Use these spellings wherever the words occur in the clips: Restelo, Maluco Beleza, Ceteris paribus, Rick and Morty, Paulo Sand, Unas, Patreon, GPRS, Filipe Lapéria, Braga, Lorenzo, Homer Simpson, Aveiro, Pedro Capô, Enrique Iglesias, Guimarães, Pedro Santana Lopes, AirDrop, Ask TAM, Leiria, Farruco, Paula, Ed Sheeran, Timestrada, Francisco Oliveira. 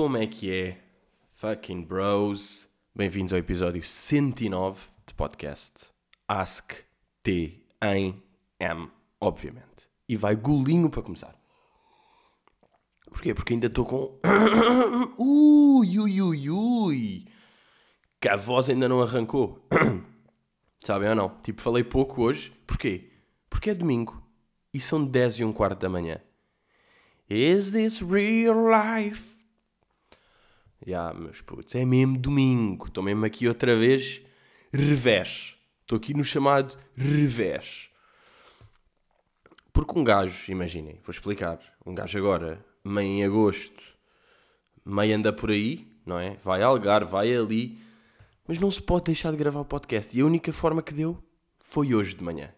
Como é que é? Fucking bros. Bem-vindos ao episódio 109 do podcast Ask TAM, obviamente. E vai golinho para começar. Porquê? Porque ainda estou com... Ui. Que a voz ainda não arrancou. Sabem ou não? Tipo, falei pouco hoje. Porquê? Porque é domingo. E são 10:15 da manhã. Is this real life? Ya, meus putos, é mesmo domingo. Estou mesmo aqui outra vez. Revés. Estou aqui no chamado revés. Porque um gajo, imaginem, vou explicar. Um gajo agora, meio em agosto, meio anda por aí, não é? Vai a Algarve, vai ali. Mas não se pode deixar de gravar o podcast. E a única forma que deu foi hoje de manhã.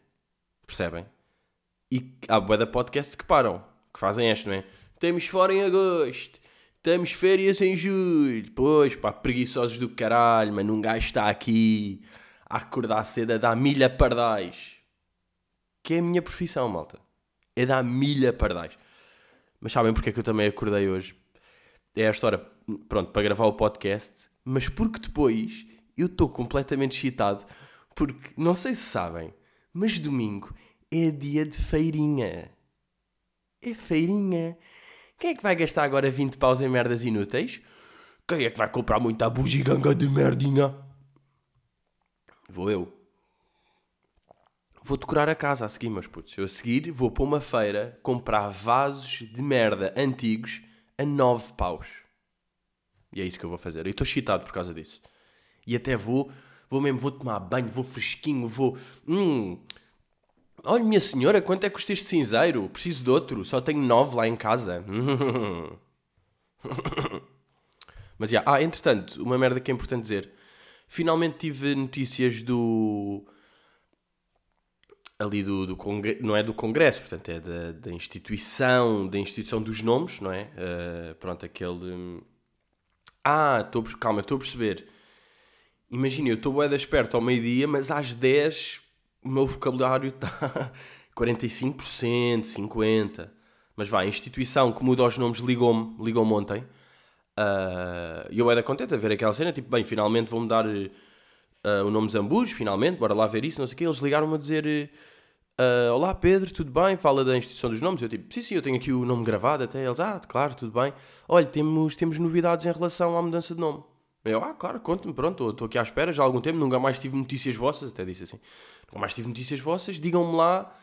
Percebem? E há bué de podcasts que param. Que fazem este, não é? Estamos fora em agosto. Estamos férias em julho. Pois, pá, preguiçosos do caralho, mano. Um gajo está aqui a acordar cedo a dar milha pardais. Que é a minha profissão, malta. É dar milha pardais. Mas sabem porque é que eu também acordei hoje? É esta hora, pronto, para gravar o podcast. Mas porque depois eu estou completamente excitado. Porque, não sei se sabem, mas domingo é dia de feirinha. É feirinha. Quem é que vai gastar agora 20 paus em merdas inúteis? Quem é que vai comprar muita bugiganga de merdinha? Vou eu. Vou decorar a casa a seguir, meus putos. Eu a seguir vou para uma feira comprar vasos de merda antigos a 9 paus. E é isso que eu vou fazer. Eu estou excitado por causa disso. E até vou mesmo, vou tomar banho, vou fresquinho, vou... Olha, minha senhora, quanto é que custa este cinzeiro? Preciso de outro, só tenho 9 lá em casa. Mas já, entretanto, uma merda que é importante dizer. Finalmente tive notícias do... ali do Congresso, não é do Congresso, portanto é da instituição dos nomes, não é? Pronto, aquele... calma, estou a perceber. Imagina, eu estou bué da esperto ao meio-dia, mas às 10... o meu vocabulário está 45%, 50%. Mas vá, a instituição que muda os nomes ligou-me ontem. E eu era contente a ver aquela cena. Tipo, bem, finalmente vão-me dar o nome Zambujo, finalmente. Bora lá ver isso, não sei o quê. Eles ligaram-me a dizer... Olá, Pedro, tudo bem? Fala da instituição dos nomes. Eu tipo, sim, eu tenho aqui o nome gravado até. Eles, claro, tudo bem. Olha, temos novidades em relação à mudança de nome. Eu, claro, conte-me, pronto, estou aqui à espera já há algum tempo, nunca mais tive notícias vossas, até disse assim, nunca mais tive notícias vossas, digam-me lá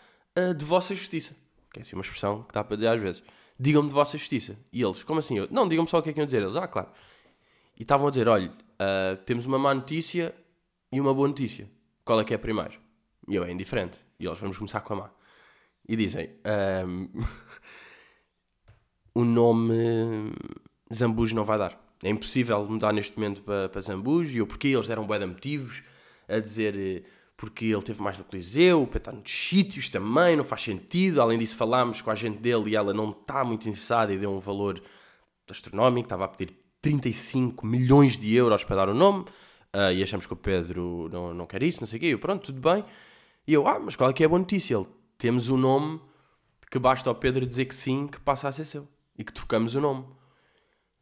de vossa justiça, que é assim uma expressão que dá para dizer às vezes, digam-me de vossa justiça, e eles, como assim? Eu, não, digam-me só o que é que iam dizer, eles, claro, e estavam a dizer, olha, temos uma má notícia e uma boa notícia, qual é que é a primeira? E eu, é indiferente, e eles, vamos começar com a má, e dizem, o nome Zambujo não vai dar. É impossível mudar neste momento para Zambujo. E o porquê? Eles deram bué de motivos a dizer porque ele teve mais no Coliseu, para estar nos sítios também, não faz sentido. Além disso, falámos com a gente dele e ela não está muito interessada e deu um valor astronómico. Estava a pedir 35 milhões de euros para dar o nome. E achamos que o Pedro não quer isso, não sei o quê. Eu, pronto, tudo bem. E eu, mas qual é que é a boa notícia? Ele, temos um nome que basta ao Pedro dizer que sim, que passa a ser seu. E que trocamos o nome.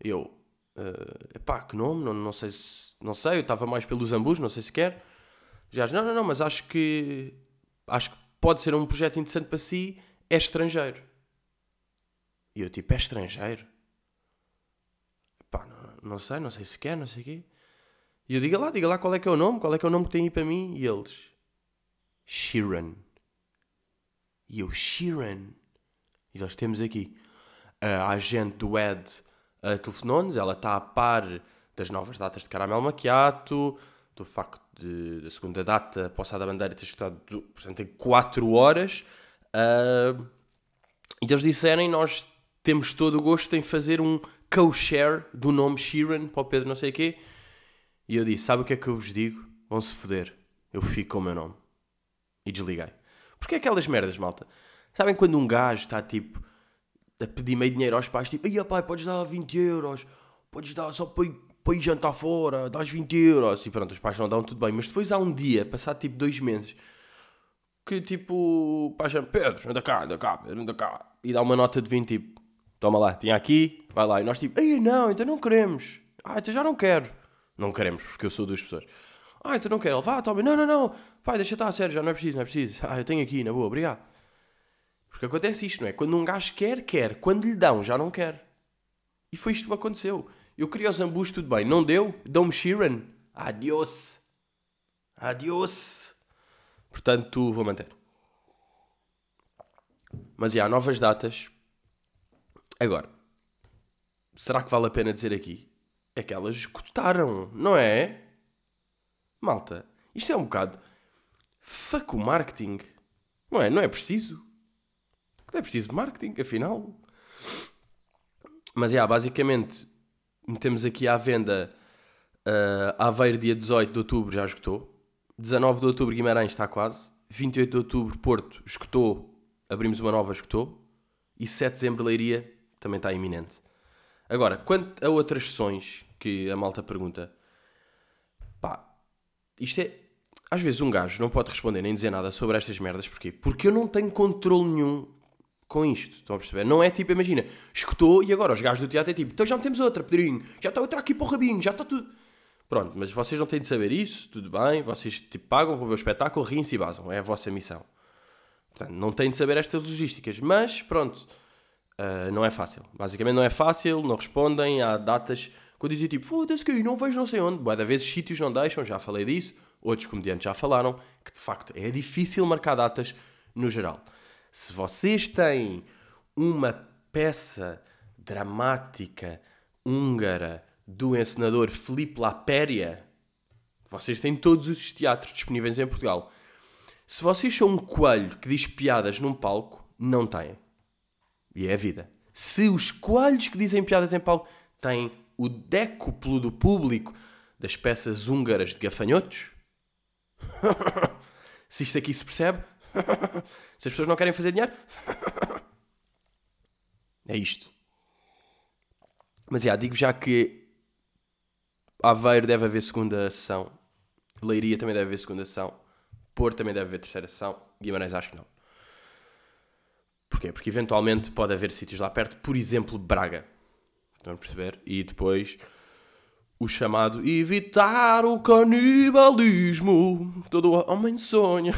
Eu... epá, que nome? Não sei, eu estava mais pelo Zambujo, não sei se quer. Já não, mas acho que pode ser um projeto interessante para si, é estrangeiro. E eu tipo, é estrangeiro? Epá, não sei se quer, não sei o quê. E eu diga lá qual é que é o nome, qual é que é o nome que tem aí para mim? E eles, Sheeran. E eu, Sheeran. E nós temos aqui a agente do Ed telefonou-nos, ela está a par das novas datas de Caramelo Macchiato, do facto da segunda data passada a bandeira ter estado, portanto, em 4 horas, e eles disserem, nós temos todo o gosto em fazer um co-share do nome Sheeran para o Pedro não sei o quê, e eu disse, sabe o que é que eu vos digo? Vão-se foder, eu fico com o meu nome. E desliguei. Porque é aquelas merdas, malta? Sabem quando um gajo está tipo... a pedir meio dinheiro aos pais, tipo, ai pai, podes dar 20 euros, podes dar só para ir jantar fora, dás 20 euros, e pronto, os pais não dão, tudo bem, mas depois há um dia, passado tipo 2 meses, que tipo, o pai chama, Pedro, anda cá, e dá uma nota de 20, tipo, Toma lá, tinha aqui, vai lá. E nós tipo, ei, não, então não queremos. Ah, então já não quero. Não queremos, porque eu sou duas pessoas. Ah, então não quero. Ele, vá, toma. Não, não, não. Pai, deixa estar, sério, já não é preciso, não é preciso. Ah, eu tenho aqui, na boa, obrigado. Porque acontece isto, não é? Quando um gajo quer, quer. Quando lhe dão, já não quer. E foi isto que aconteceu. Eu queria os ambus, tudo bem. Não deu? Dão-me Sheeran. Adiós. Adiós. Portanto, vou manter. Mas, já, novas datas. Agora, será que vale a pena dizer aqui? É que elas esgotaram, não é? Malta, isto é um bocado... Fuck o marketing. Não é? Não é preciso. Não é preciso de marketing, afinal. Mas, já, basicamente, metemos aqui à venda Aveiro, dia 18 de outubro, já esgotou. 19 de outubro, Guimarães, está quase. 28 de outubro, Porto, esgotou. Abrimos uma nova, esgotou. E 7 de dezembro, Leiria, também está iminente. Agora, quanto a outras sessões que a malta pergunta, pá, isto é... Às vezes um gajo não pode responder nem dizer nada sobre estas merdas. Porquê? Porque eu não tenho controle nenhum com isto. Estão a perceber? Não é tipo, imagina, escutou e agora os gajos do teatro é tipo, então já metemos outra, Pedrinho, já está outra aqui para o rabinho, já está tudo... Pronto, mas vocês não têm de saber isso, tudo bem, vocês tipo, pagam, vão ver o espetáculo, riem-se e basam, é a vossa missão. Portanto, não têm de saber estas logísticas, mas pronto, não é fácil. Basicamente não é fácil, não respondem, há datas que eu dizia tipo, foda-se que eu não vejo não sei onde, boa da vez sítios não deixam, já falei disso, outros comediantes já falaram, que de facto é difícil marcar datas no geral. Se vocês têm uma peça dramática húngara, do encenador Filipe Lapéria, vocês têm todos os teatros disponíveis em Portugal. Se vocês são um coelho que diz piadas num palco, não têm. E é a vida. Se os coelhos que dizem piadas em palco têm o décuplo do público das peças húngaras de gafanhotos, se isto aqui se percebe, se as pessoas não querem fazer dinheiro, é isto. Mas, já, digo já que Aveiro deve haver segunda sessão. Leiria também deve haver segunda sessão. Porto também deve haver terceira sessão. Guimarães acho que não. Porquê? Porque eventualmente pode haver sítios lá perto. Por exemplo, Braga. Estão a perceber? E depois o chamado evitar o canibalismo. Todo homem sonha.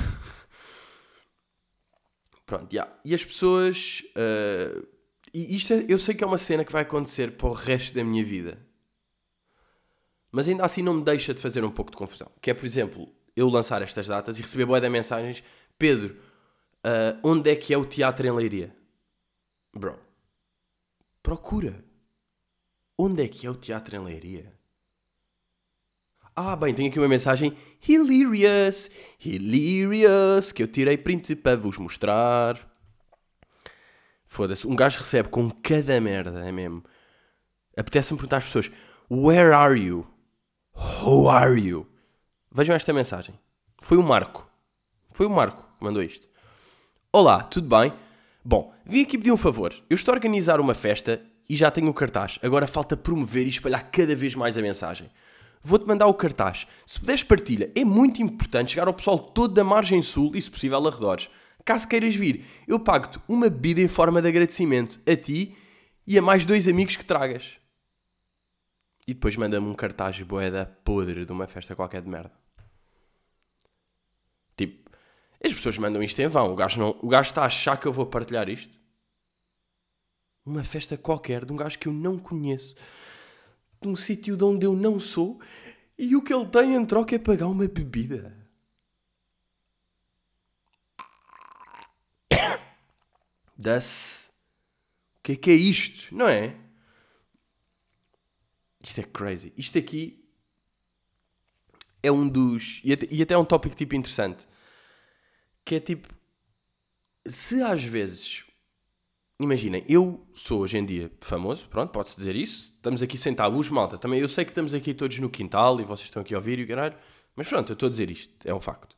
Pronto, já. E as pessoas... E isto é, eu sei que é uma cena que vai acontecer para o resto da minha vida. Mas ainda assim não me deixa de fazer um pouco de confusão. Que é, por exemplo, eu lançar estas datas e receber bué de mensagens. Pedro, onde é que é o teatro em Leiria? Bro, procura. Onde é que é o teatro em Leiria? Ah, bem, tenho aqui uma mensagem. Hilarious, hilarious, que eu tirei print para vos mostrar. Foda-se, um gajo recebe com cada merda, é mesmo. Apetece-me perguntar às pessoas, where are you? Who are you? Vejam esta mensagem. Foi o Marco. Foi o Marco que mandou isto. Olá, tudo bem? Bom, vim aqui pedir um favor. Eu estou a organizar uma festa e já tenho o cartaz. Agora falta promover e espalhar cada vez mais a mensagem. Vou-te mandar o cartaz. Se puderes partilha, é muito importante chegar ao pessoal todo da margem sul e, se possível, arredores. Caso queiras vir, eu pago-te uma bebida em forma de agradecimento a ti e a mais dois amigos que tragas. E depois manda-me um cartaz boeda podre de uma festa qualquer de merda. Tipo, as pessoas mandam isto em vão. O gajo está a achar que eu vou partilhar isto. Uma festa qualquer de um gajo que eu não conheço. De um sítio de onde eu não sou. E o que ele tem em troca é pagar uma bebida. Das... O que é isto? Não é? Isto é crazy. Isto aqui é um dos... E até é um tópico tipo interessante. Que é tipo... Se às vezes... Imaginem, eu sou hoje em dia famoso. Pronto, pode-se dizer isso. Estamos aqui sem tabus, malta. Também eu sei que estamos aqui todos no quintal e vocês estão aqui a ouvir e o caralho. Mas pronto, eu estou a dizer isto. É um facto.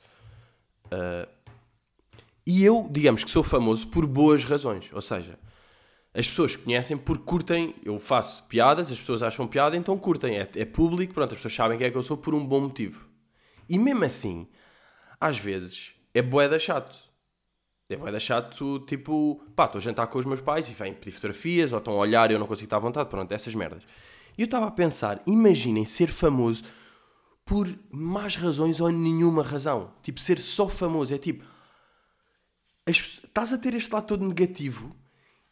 E eu, digamos que sou famoso por boas razões. Ou seja, as pessoas conhecem porque curtem. Eu faço piadas, as pessoas acham piada, então curtem. É público, pronto, as pessoas sabem quem é que eu sou por um bom motivo. E mesmo assim, às vezes, é bué da chato. É bué de chato, tipo, pá, estou a jantar com os meus pais e vêm pedir fotografias, ou estão a olhar e eu não consigo estar à vontade, pronto, essas merdas. E eu estava a pensar, imaginem ser famoso por más razões ou nenhuma razão. Tipo, ser só famoso, é tipo, estás a ter este lado todo negativo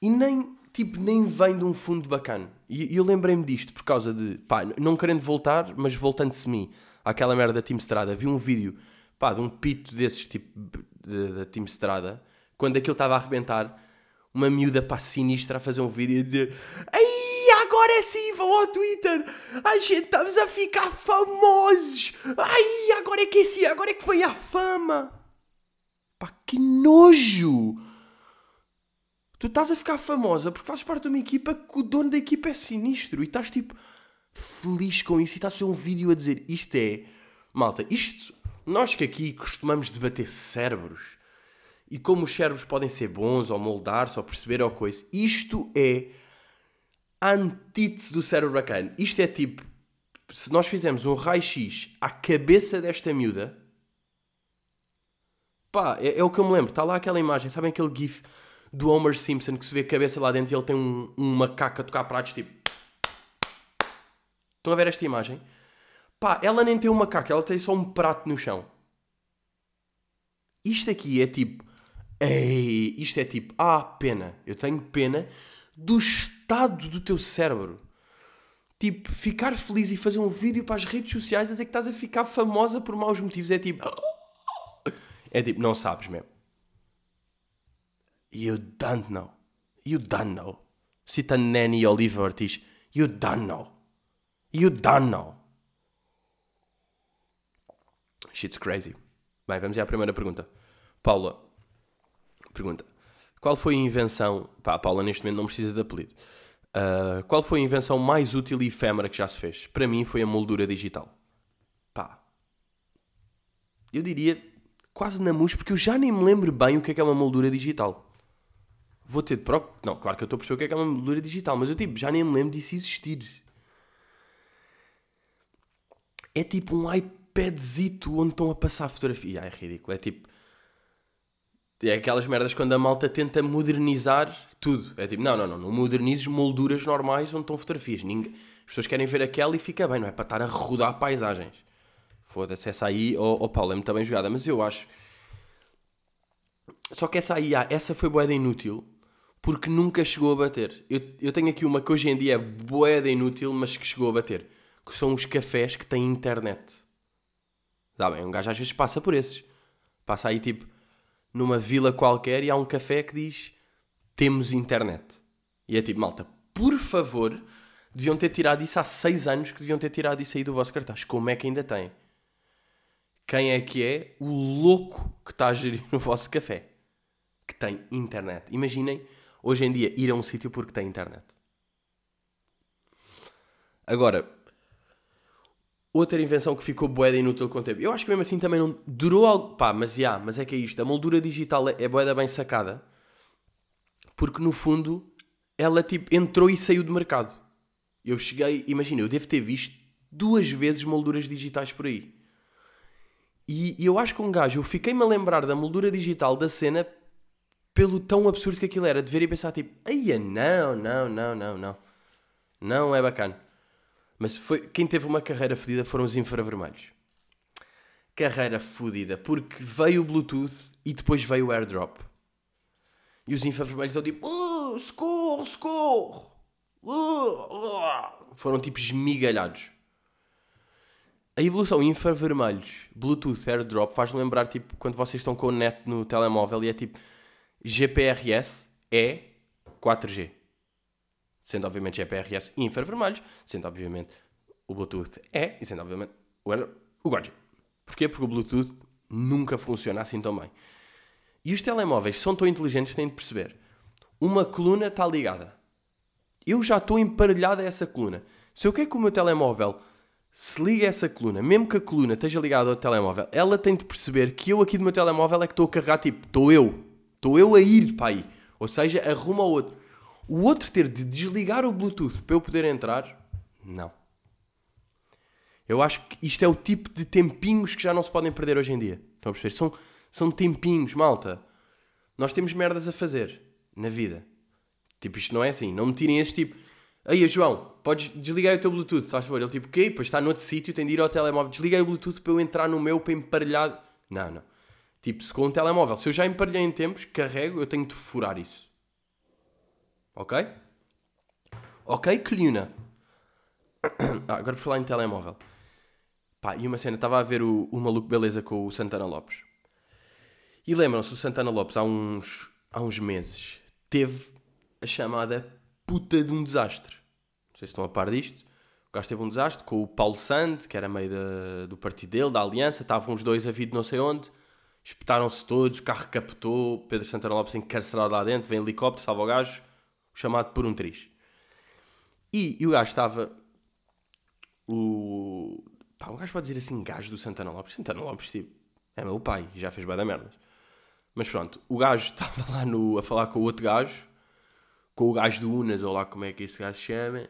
e nem, tipo, nem vem de um fundo bacana. E eu lembrei-me disto por causa de, pá, não querendo voltar, mas voltando-se mim, àquela merda da Timestrada, vi um vídeo, pá, de um pito desses, tipo, da Timestrada, quando aquilo estava a arrebentar, uma miúda pá sinistra a fazer um vídeo e a dizer: "Ai, agora sim vão ao Twitter, a gente estamos a ficar famosos, ai, agora é que sim, agora é que foi a fama." Pá, que nojo! Tu estás a ficar famosa porque fazes parte de uma equipa que o dono da equipa é sinistro e estás tipo feliz com isso e estás a fazer um vídeo a dizer isto é... Malta, isto... Nós que aqui costumamos debater cérebros e como os cérebros podem ser bons ou moldar-se ou perceber ou coisa, isto é a antítese do cérebro bacana. Isto é tipo, se nós fizermos um raio-x à cabeça desta miúda, pá, é o que eu me lembro. Está lá aquela imagem, sabem aquele gif do Homer Simpson que se vê a cabeça lá dentro e ele tem um macaco a tocar pratos tipo... Estão a ver esta imagem? Pá, ela nem tem um macaco, ela tem só um prato no chão. Isto aqui é tipo... Ei, isto é tipo... Ah, pena. Eu tenho pena do estado do teu cérebro. Tipo, ficar feliz e fazer um vídeo para as redes sociais a dizer que estás a ficar famosa por maus motivos. É tipo, não sabes mesmo. You don't know. You don't know. Cita Nanny Oliva Ortiz. You don't know. You don't know. Shit's crazy. Bem, vamos à primeira pergunta. Paula pergunta: qual foi a invenção... Pá, a Paula neste momento não precisa de apelido. Qual foi a invenção mais útil e efêmera que já se fez? Para mim foi a moldura digital. Pá, eu diria quase namus, porque eu já nem me lembro bem o que é uma moldura digital. Vou ter de próprio... Não, claro que eu estou a perceber o que é uma moldura digital, mas eu tipo, já nem me lembro disso existir. É tipo um iPad onde estão a passar fotografia. É ridículo, é tipo... É aquelas merdas quando a malta tenta modernizar tudo. É tipo, não modernizes molduras normais onde estão fotografias. As pessoas querem ver aquela e fica bem, não é para estar a rodar paisagens. Foda-se, essa aí, Paulo, é muito bem jogada, mas eu acho... Só que essa aí, essa foi bué de inútil, porque nunca chegou a bater. Eu tenho aqui uma que hoje em dia é bué de inútil, mas que chegou a bater. Que são os cafés que têm internet. Tá bem, um gajo às vezes passa por esses. Passa aí, tipo, numa vila qualquer e há um café que diz: "Temos internet." E é tipo, malta, por favor, deviam ter tirado isso há 6 anos, que deviam ter tirado isso aí do vosso cartaz. Como é que ainda tem? Quem é que é o louco que está a gerir o vosso café? Que tem internet. Imaginem, hoje em dia, ir a um sítio porque tem internet. Agora... Outra invenção que ficou bué de inútil com o tempo. Eu acho que mesmo assim também não... Durou algo... Pá, mas é que é isto. A moldura digital é bué da bem sacada. Porque, no fundo, ela, tipo, entrou e saiu do mercado. Eu cheguei... Imagina, eu devo ter visto 2 vezes molduras digitais por aí. E eu acho que eu fiquei-me a lembrar da moldura digital da cena pelo tão absurdo que aquilo era. De ver e pensar, tipo... Aia, não. Não é bacana. Mas quem teve uma carreira fodida foram os infravermelhos. Carreira fodida. Porque veio o Bluetooth e depois veio o AirDrop. E os infravermelhos são tipo... socorro, socorro! Foram tipo esmigalhados. A evolução infravermelhos, Bluetooth, AirDrop, faz-me lembrar tipo quando vocês estão com o net no telemóvel e é tipo... GPRS é 4G. Sendo, obviamente, GPRS e infravermelhos, sendo, obviamente, o Bluetooth e sendo, obviamente, o Gorge. Porquê? Porque o Bluetooth nunca funciona assim tão bem. E os telemóveis são tão inteligentes que têm de perceber. Uma coluna está ligada. Eu já estou emparelhado a essa coluna. Se eu quero que o meu telemóvel se ligue a essa coluna, mesmo que a coluna esteja ligada ao telemóvel, ela tem de perceber que eu aqui do meu telemóvel é que estou a carregar, tipo, estou eu a ir para aí. Ou seja, arruma o outro. O outro ter de desligar o Bluetooth para eu poder entrar, não. Eu acho que isto é o tipo de tempinhos que já não se podem perder hoje em dia. Estão a perceber? São tempinhos, malta. nós temos merdas a fazer na vida. Tipo, isto não é assim. Não me tirem este tipo... Aí, João, podes desligar o teu Bluetooth, se faz favor. Ele tipo, o quê? Pois está noutro sítio, tem de ir ao telemóvel. Desliguei o Bluetooth para eu entrar no meu, para emparelhar... Não, não. Tipo, se com um telemóvel, se eu já emparelhei em tempos, carrego, eu tenho de furar isso. Ok? Ok, Cliona. Ah, agora por falar em telemóvel. Pá, e uma cena, estava a ver o Maluco Beleza com o Santana Lopes. E lembram-se, o Santana Lopes, há uns meses, teve a chamada puta de um desastre. Não sei se estão a par disto. O gajo teve um desastre com o Paulo Sand, que era meio do partido dele, da aliança. Estavam os dois a vir de não sei onde. Espetaram-se todos, o carro capotou. Pedro Santana Lopes encarcerado lá dentro. Vem helicóptero, salva o gajo. O chamado por um triz. E o gajo estava... Pá, um gajo pode dizer assim, gajo do Santana Lopes. Santana Lopes, tipo, é meu pai. Já fez bué da merda. Mas pronto, o gajo estava lá a falar com o outro gajo. Com o gajo do Unas, ou lá como é que esse gajo se chama.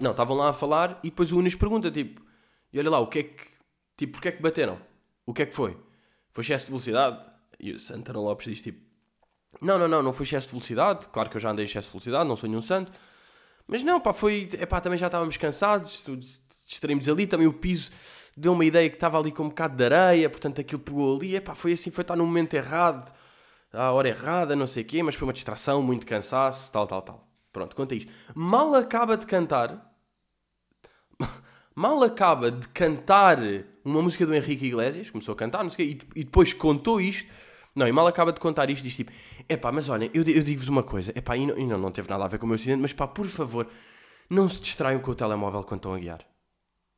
Não, estavam lá a falar e depois o Unas pergunta, tipo, e olha lá, o que é que, tipo, porque é que bateram? O que é que foi? Foi excesso de velocidade? E o Santana Lopes diz, tipo, não foi excesso de velocidade, claro que eu já andei em excesso de velocidade, não sou nenhum santo, mas não, pá, foi, epá, também já estávamos cansados, distraímos ali, também o piso deu uma ideia que estava ali com um bocado de areia, portanto aquilo pegou ali, epá, foi assim, foi estar no momento errado, à hora errada, não sei o quê, mas foi uma distração, muito cansaço, tal. Pronto, conta isto. Mal acaba de cantar uma música do Enrique Iglesias, começou a cantar, não sei o quê, e depois contou isto. Não, e mal acaba de contar isto, diz tipo, epá, mas olhem, eu digo-vos uma coisa, epá, e não teve nada a ver com o meu acidente, mas pá, por favor, não se distraiam com o telemóvel quando estão a guiar.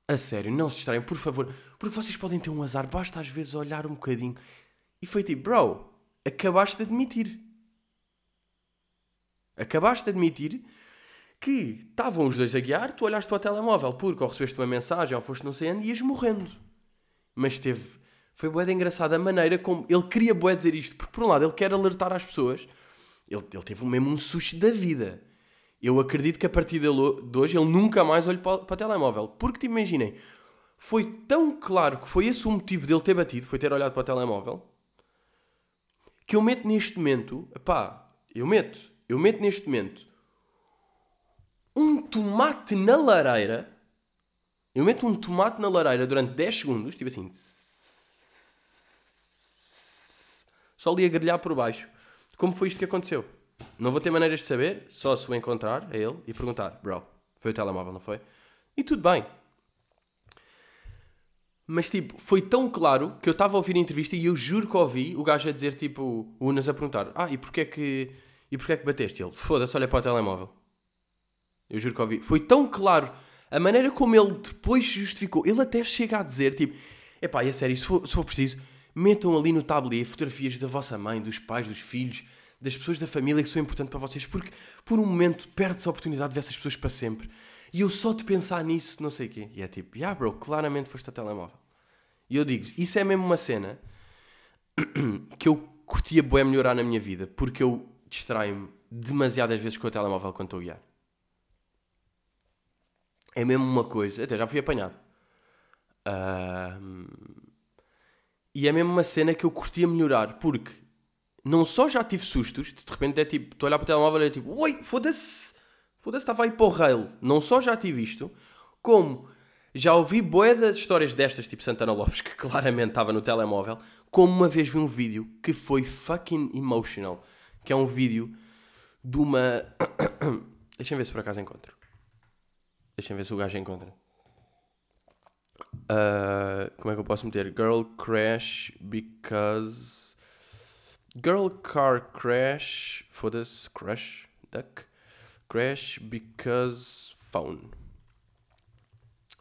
A sério, não se distraiam, por favor, porque vocês podem ter um azar, basta às vezes olhar um bocadinho. E foi tipo, bro... Acabaste de admitir que estavam os dois a guiar, tu olhaste para o telemóvel porque ou recebeste uma mensagem ou foste não sei onde e ias morrendo. Mas foi bué de engraçada a maneira como ele queria bué dizer isto, porque por um lado ele quer alertar às pessoas, ele teve mesmo um susto da vida. Eu acredito que a partir de hoje ele nunca mais olhe para o telemóvel, porque te imaginem, foi tão claro que foi esse o motivo dele ter batido, foi ter olhado para o telemóvel, que eu meto neste momento... Pá, eu meto neste momento... Eu meto um tomate na lareira durante 10 segundos. Tipo assim... Só ali a grelhar por baixo. Como foi isto que aconteceu? Não vou ter maneiras de saber. Só se o encontrar a ele e perguntar. Bro, foi o telemóvel, não foi? E tudo bem. Mas, tipo, foi tão claro que eu estava a ouvir a entrevista e eu juro que ouvi o gajo a dizer, tipo, o Unas a perguntar e porquê é que bateste? Ele, foda-se, olha para o telemóvel. Eu juro que ouvi. Foi tão claro a maneira como ele depois justificou. Ele até chega a dizer, tipo, epá, é sério, se for preciso, metam ali no tablier fotografias da vossa mãe, dos pais, dos filhos, das pessoas da família que são importantes para vocês, porque por um momento perde-se a oportunidade de ver essas pessoas para sempre. E eu só de pensar nisso, não sei o quê. E é tipo, yeah bro, claramente foste ao telemóvel. E eu digo-vos, isso é mesmo uma cena que eu curtia bué melhorar na minha vida, porque eu distraio-me demasiadas vezes com o telemóvel quando estou a guiar. É mesmo uma coisa, até já fui apanhado. E é mesmo uma cena que eu curtia melhorar, porque não só já tive sustos, de repente é tipo, estou a olhar para o telemóvel e é tipo, oi, foda-se, estava aí para o rail. Não só já tive isto, como já ouvi bué das histórias destas, tipo Santana Lopes, que claramente estava no telemóvel, como uma vez vi um vídeo que foi fucking emotional, que é um vídeo de uma... Deixem-me ver se por acaso encontro. Deixem-me ver se o gajo encontra. Como é que eu posso meter? Girl car crash... Foda-se, crash... Duck... Crash because phone.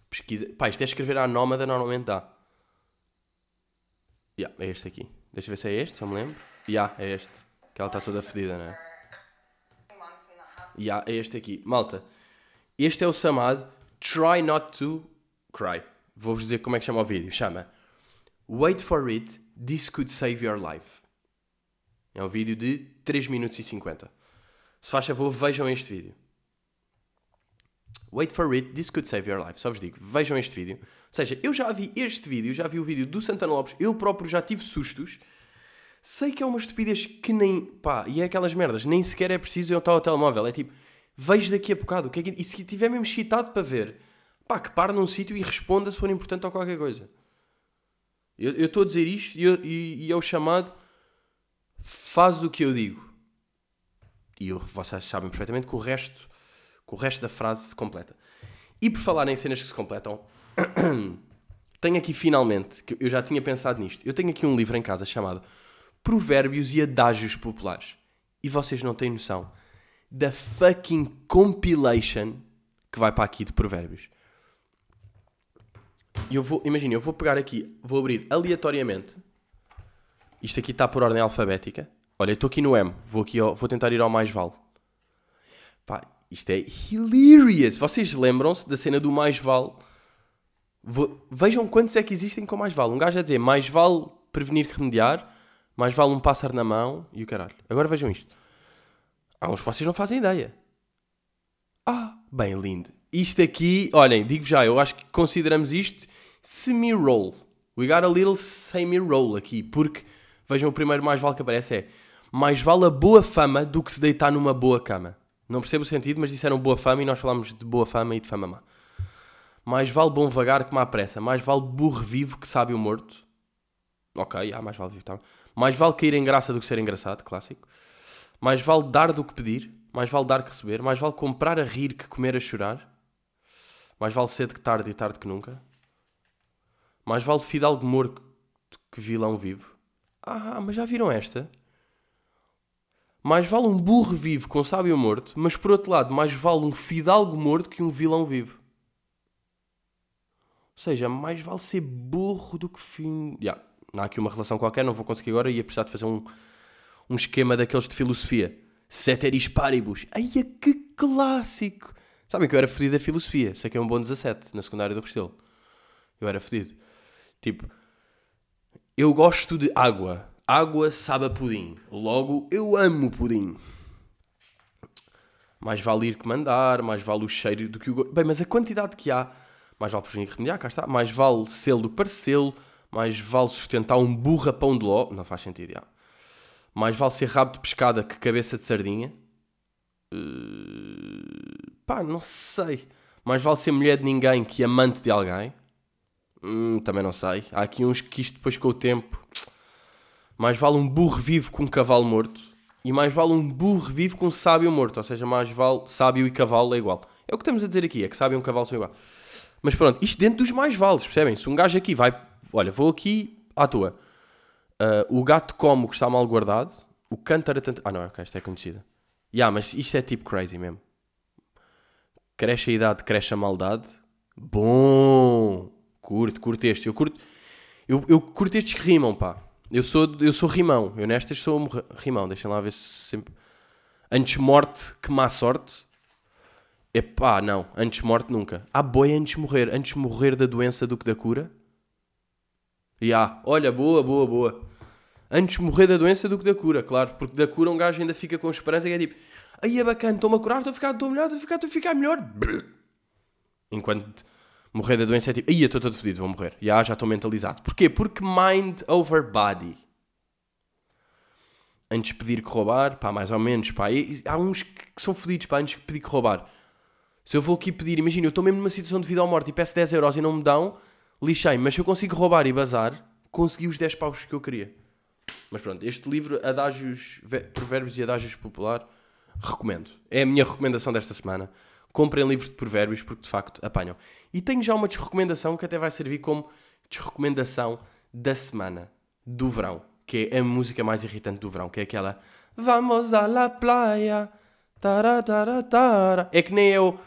Pesquisa. Pá, isto é escrever à nómada, normalmente dá. Yeah, é este aqui. Deixa eu ver se é este, se eu me lembro. Yeah, é este. Que ela está toda fedida, não é? Yeah, é este aqui. Malta, este é o chamado Try Not To Cry. Vou-vos dizer como é que chama o vídeo. Chama Wait For It, This Could Save Your Life. É um vídeo de 3 minutos e 50. Se faz favor, vejam este vídeo. Wait for it, this could save your life. Só vos digo, vejam este vídeo. Ou seja, eu já vi este vídeo, já vi o vídeo do Santana Lopes, eu próprio já tive sustos. Sei que é uma estupidez que nem... Pá, e é aquelas merdas. Nem sequer é preciso eu estar ao telemóvel. É tipo, vejo daqui a bocado. O que é que... E se estiver mesmo excitado para ver, pá, que pare num sítio e responda se for importante ou qualquer coisa. Eu estou a dizer isto e é o chamado faz o que eu digo. E vocês sabem perfeitamente que o resto da frase se completa. E por falar em cenas que se completam, tenho aqui finalmente, que eu já tinha pensado nisto, eu tenho aqui um livro em casa chamado Provérbios e Adágios Populares. E vocês não têm noção da fucking compilation que vai para aqui de provérbios. Imagina, eu vou pegar aqui, vou abrir aleatoriamente. Isto aqui está por ordem alfabética. Olha, eu estou aqui no M. Vou tentar ir ao mais vale. Pá, isto é hilarious. Vocês lembram-se da cena do mais vale? Vejam quantos é que existem com mais vale. Um gajo a dizer, mais vale prevenir que remediar, mais vale um pássaro na mão e o caralho. Agora vejam isto. Há uns que vocês não fazem ideia. Ah, bem lindo. Isto aqui, olhem, digo-vos já, eu acho que consideramos isto semi-roll. We got a little semi-roll aqui, porque... Vejam, o primeiro mais vale que aparece é mais vale a boa fama do que se deitar numa boa cama. Não percebo o sentido, mas disseram boa fama e nós falámos de boa fama e de fama má. Mais vale bom vagar que má pressa. Mais vale burro vivo que sábio morto. Ok, ah, mais vale vivo, tá. Mais vale cair em graça do que ser engraçado, clássico. Mais vale dar do que pedir. Mais vale dar que receber. Mais vale comprar a rir que comer a chorar. Mais vale cedo que tarde e tarde que nunca. Mais vale fidalgo morto que vilão vivo. Ah, mas já viram esta? Mais vale um burro vivo com sábio morto, mas por outro lado, mais vale um fidalgo morto que um vilão vivo. Ou seja, mais vale ser burro do que fim... Yeah, não há aqui uma relação qualquer, não vou conseguir agora, ia precisar de fazer um esquema daqueles de filosofia. Ceteris paribus. Ai, que clássico! Sabem que eu era fodido da filosofia, saquei um bom 17 na secundária do Restelo. Eu era fodido. Tipo... Eu gosto de água. Água sabe a pudim. Logo, eu amo pudim. Mais vale ir que mandar. Mais vale o cheiro do que o gosto. Bem, mas a quantidade que há... Mais vale prevenir que remediar, cá está. Mais vale selo do que parecê-lo. Mais vale sustentar um burro a pão de ló. Não faz sentido, já. Mais vale ser rabo de pescada que cabeça de sardinha. Pá, não sei. Mais vale ser mulher de ninguém que amante de alguém. Também não sei. Há aqui uns que isto depois com o tempo... Mais vale um burro vivo com um cavalo morto. E mais vale um burro vivo com um sábio morto. Ou seja, mais vale sábio e cavalo é igual. É o que estamos a dizer aqui. É que sábio e um cavalo são igual. Mas pronto, isto dentro dos mais vales, percebem? Se um gajo aqui vai... Olha, vou aqui à toa. O gato come o que está mal guardado. O cântaro... Ah não, ok, isto é conhecida. Yeah, mas isto é tipo crazy mesmo. Cresce a idade, cresce a maldade. Bom... Curto este. Eu curto estes que rimam, pá. Eu sou rimão. Eu nestas sou rimão. Deixem lá ver se sempre... Antes morte que má sorte. Epá, não. Antes morte nunca. Ah, boi antes morrer. Antes morrer da doença do que da cura. E há. Olha, boa. Antes morrer da doença do que da cura, claro. Porque da cura um gajo ainda fica com esperança que é tipo... Aí é bacana, estou-me a curar, estou a ficar melhor. Enquanto... Morrer da doença é tipo... Ai, eu estou todo fodido, vou morrer. Já estou mentalizado. Porquê? Porque mind over body. Antes pedir que roubar, pá, mais ou menos, pá. E há uns que são fodidos, pá, antes que pedir que roubar. Se eu vou aqui pedir, imagina, eu estou mesmo numa situação de vida ou morte e peço 10 euros e não me dão, lixei-me. Mas se eu consigo roubar e bazar, consegui os 10 paus que eu queria. Mas pronto, este livro, Adágios, Provérbios e Adágios Popular, recomendo. É a minha recomendação desta semana. Comprem livros de provérbios porque, de facto, apanham. E tenho já uma desrecomendação que até vai servir como desrecomendação da semana do verão. Que é a música mais irritante do verão. Que é aquela... Vamos a la playa. Tara. É que nem eu...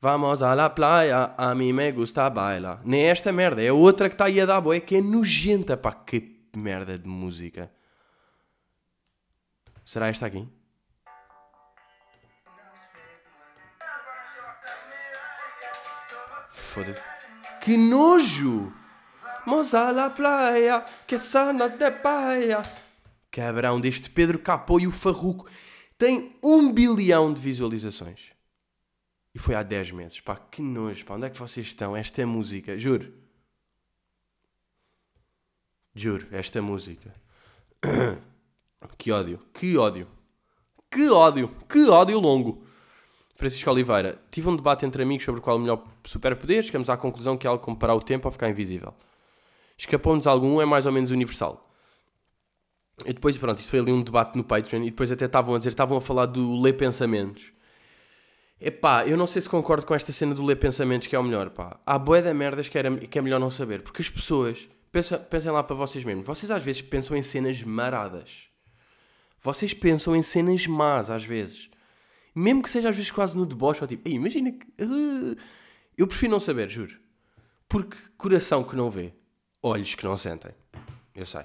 Vamos a la playa. A mim me gusta bailar. Nem esta merda. É outra que está aí a dar boé. Que é nojenta. Pá, que merda de música. Será esta aqui? Que nojo! Moza la playa, que sana de paia. Cabrão deste Pedro Capô e o Farruco. Tem 1 bilhão de visualizações. E foi há 10 meses. Pá, que nojo. Pá, onde é que vocês estão? Esta é música. Juro. Esta música. Que ódio, que ódio. Que ódio, que ódio longo. Francisco Oliveira. Tive um debate entre amigos sobre qual é o melhor superpoder. Chegamos à conclusão que é algo como parar o tempo ou ficar invisível. Escapou-nos algum, é mais ou menos universal. E depois, pronto, isto foi ali um debate no Patreon. E depois até estavam a dizer, estavam a falar do ler pensamentos. Epá, eu não sei se concordo com esta cena do ler pensamentos que é o melhor, pá. Há bué da merdas que é melhor não saber. Porque as pessoas, pensem lá para vocês mesmos. Vocês às vezes pensam em cenas maradas. Vocês pensam em cenas más às vezes. Mesmo que seja às vezes quase no deboche, ou tipo, imagina que... eu prefiro não saber, juro. Porque coração que não vê, olhos que não sentem. Eu sei.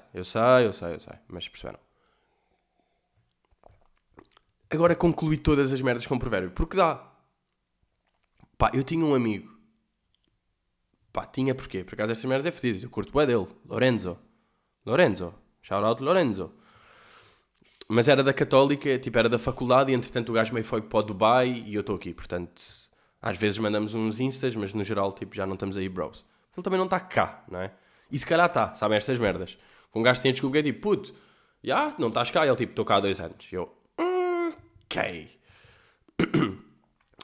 Mas perceberam. Agora concluí todas as merdas com o provérbio. Porque dá. Pá, eu tinha um amigo. Pá, tinha porquê? Por acaso estas merdas é fodidas. Eu curto bué dele. Lorenzo. Shout out Lorenzo. Mas era da Católica, tipo, era da faculdade e entretanto o gajo meio foi para o Dubai e eu estou aqui. Portanto, às vezes mandamos uns instas, mas no geral, tipo, já não estamos aí, bros. Ele também não está cá, não é? E se calhar está, sabem estas merdas. Um gajo tem a desculpa que é tipo, puto, já, não estás cá. E ele tipo, estou cá há 2 anos. E eu, ok.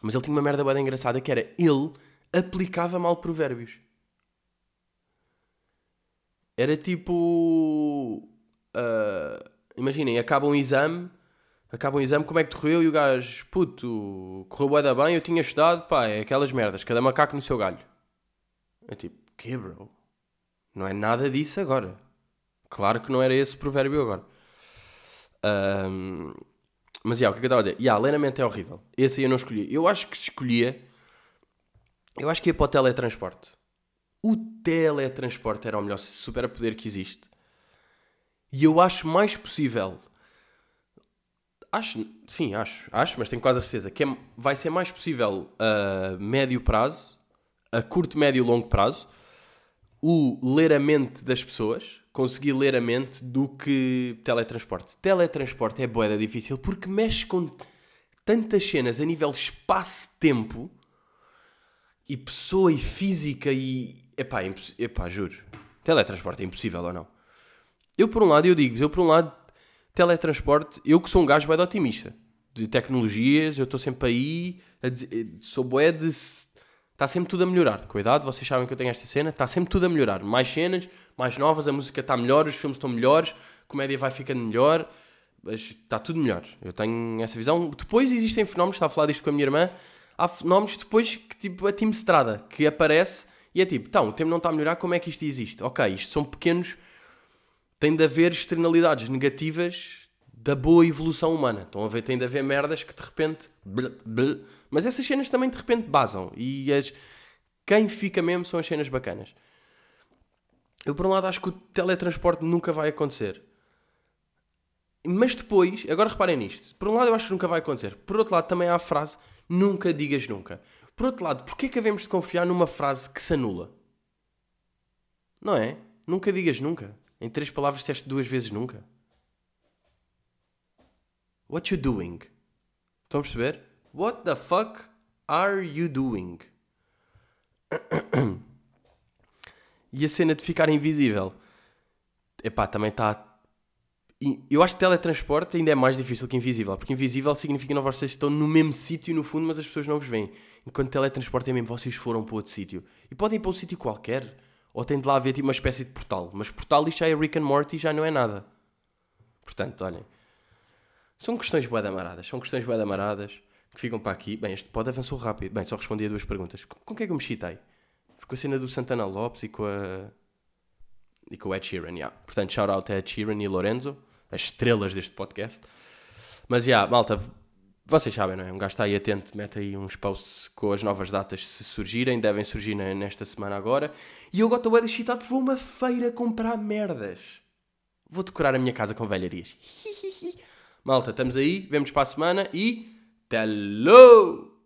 Mas ele tinha uma merda bué engraçada que era, ele aplicava mal provérbios. Era tipo... imaginem, acaba um exame, como é que correu? E o gajo, puto, correu bué da bem, eu tinha estudado, pá, é aquelas merdas, cada macaco no seu galho. É tipo, quê, bro? Não é nada disso agora. Claro que não era esse provérbio agora. Mas, o que é que eu estava a dizer? Lenamente é horrível. Esse aí eu não escolhi. Eu acho que ia para o teletransporte. O teletransporte era o melhor superpoder que existe. E eu acho mais possível. Acho, mas tenho quase a certeza que vai ser mais possível a médio prazo, a curto, médio e longo prazo, o ler a mente das pessoas, conseguir ler a mente, do que teletransporte. Teletransporte é bué da difícil porque mexe com tantas cenas a nível espaço-tempo e pessoa e física e... Epá, juro. Teletransporte é impossível ou não? Eu, por um lado, teletransporte, eu que sou um gajo bué de otimista, de tecnologias, eu estou sempre aí, sou bué de... Está sempre tudo a melhorar. Cuidado, vocês sabem que eu tenho esta cena, está sempre tudo a melhorar. Mais cenas, mais novas, a música está melhor, os filmes estão melhores, a comédia vai ficando melhor, está tudo melhor. Eu tenho essa visão. Depois existem fenómenos, estava a falar disto com a minha irmã, há fenómenos depois que, tipo, a Timestrada, que aparece e é tipo, o tempo não está a melhorar, como é que isto existe? Ok, isto são pequenos... Tem de haver externalidades negativas da boa evolução humana. Estão a ver? Tem de haver merdas que de repente... Mas essas cenas também de repente basam. E quem fica mesmo são as cenas bacanas. Eu, por um lado, acho que o teletransporte nunca vai acontecer. Mas depois... Agora reparem nisto. Por um lado, eu acho que nunca vai acontecer. Por outro lado, também há a frase nunca digas nunca. Por outro lado, porquê que havemos de confiar numa frase que se anula? Não é? Nunca digas nunca. Em 3 palavras disseste 2 vezes nunca. What you doing? Estão a perceber? What the fuck are you doing? E a cena de ficar invisível. Epá, também está... Eu acho que teletransporte ainda é mais difícil que invisível. Porque invisível significa que vocês estão no mesmo sítio no fundo, mas as pessoas não vos veem. Enquanto teletransporte é mesmo, vocês foram para outro sítio. E podem ir para um sítio qualquer. Ou tem de lá haver tipo uma espécie de portal. Mas portal isto já é Rick and Morty e já não é nada. Portanto, olhem. São questões bué de amaradas. Que ficam para aqui. Bem, este pod avançou rápido. Bem, só respondi a 2 perguntas. Com quem é que eu me chitei? Ficou a cena do Santana Lopes e com a... E com o Ed Sheeran, yeah. Portanto, shout out a Ed Sheeran e Lorenzo. As estrelas deste podcast. Mas, malta... Vocês sabem, não é? Um gajo está aí atento, mete aí uns posts com as novas datas se surgirem, devem surgir nesta semana agora. E eu agora estou bem excitado porque vou a uma feira comprar merdas. Vou decorar a minha casa com velharias. Malta, estamos aí, vemos para a semana e... Tchau!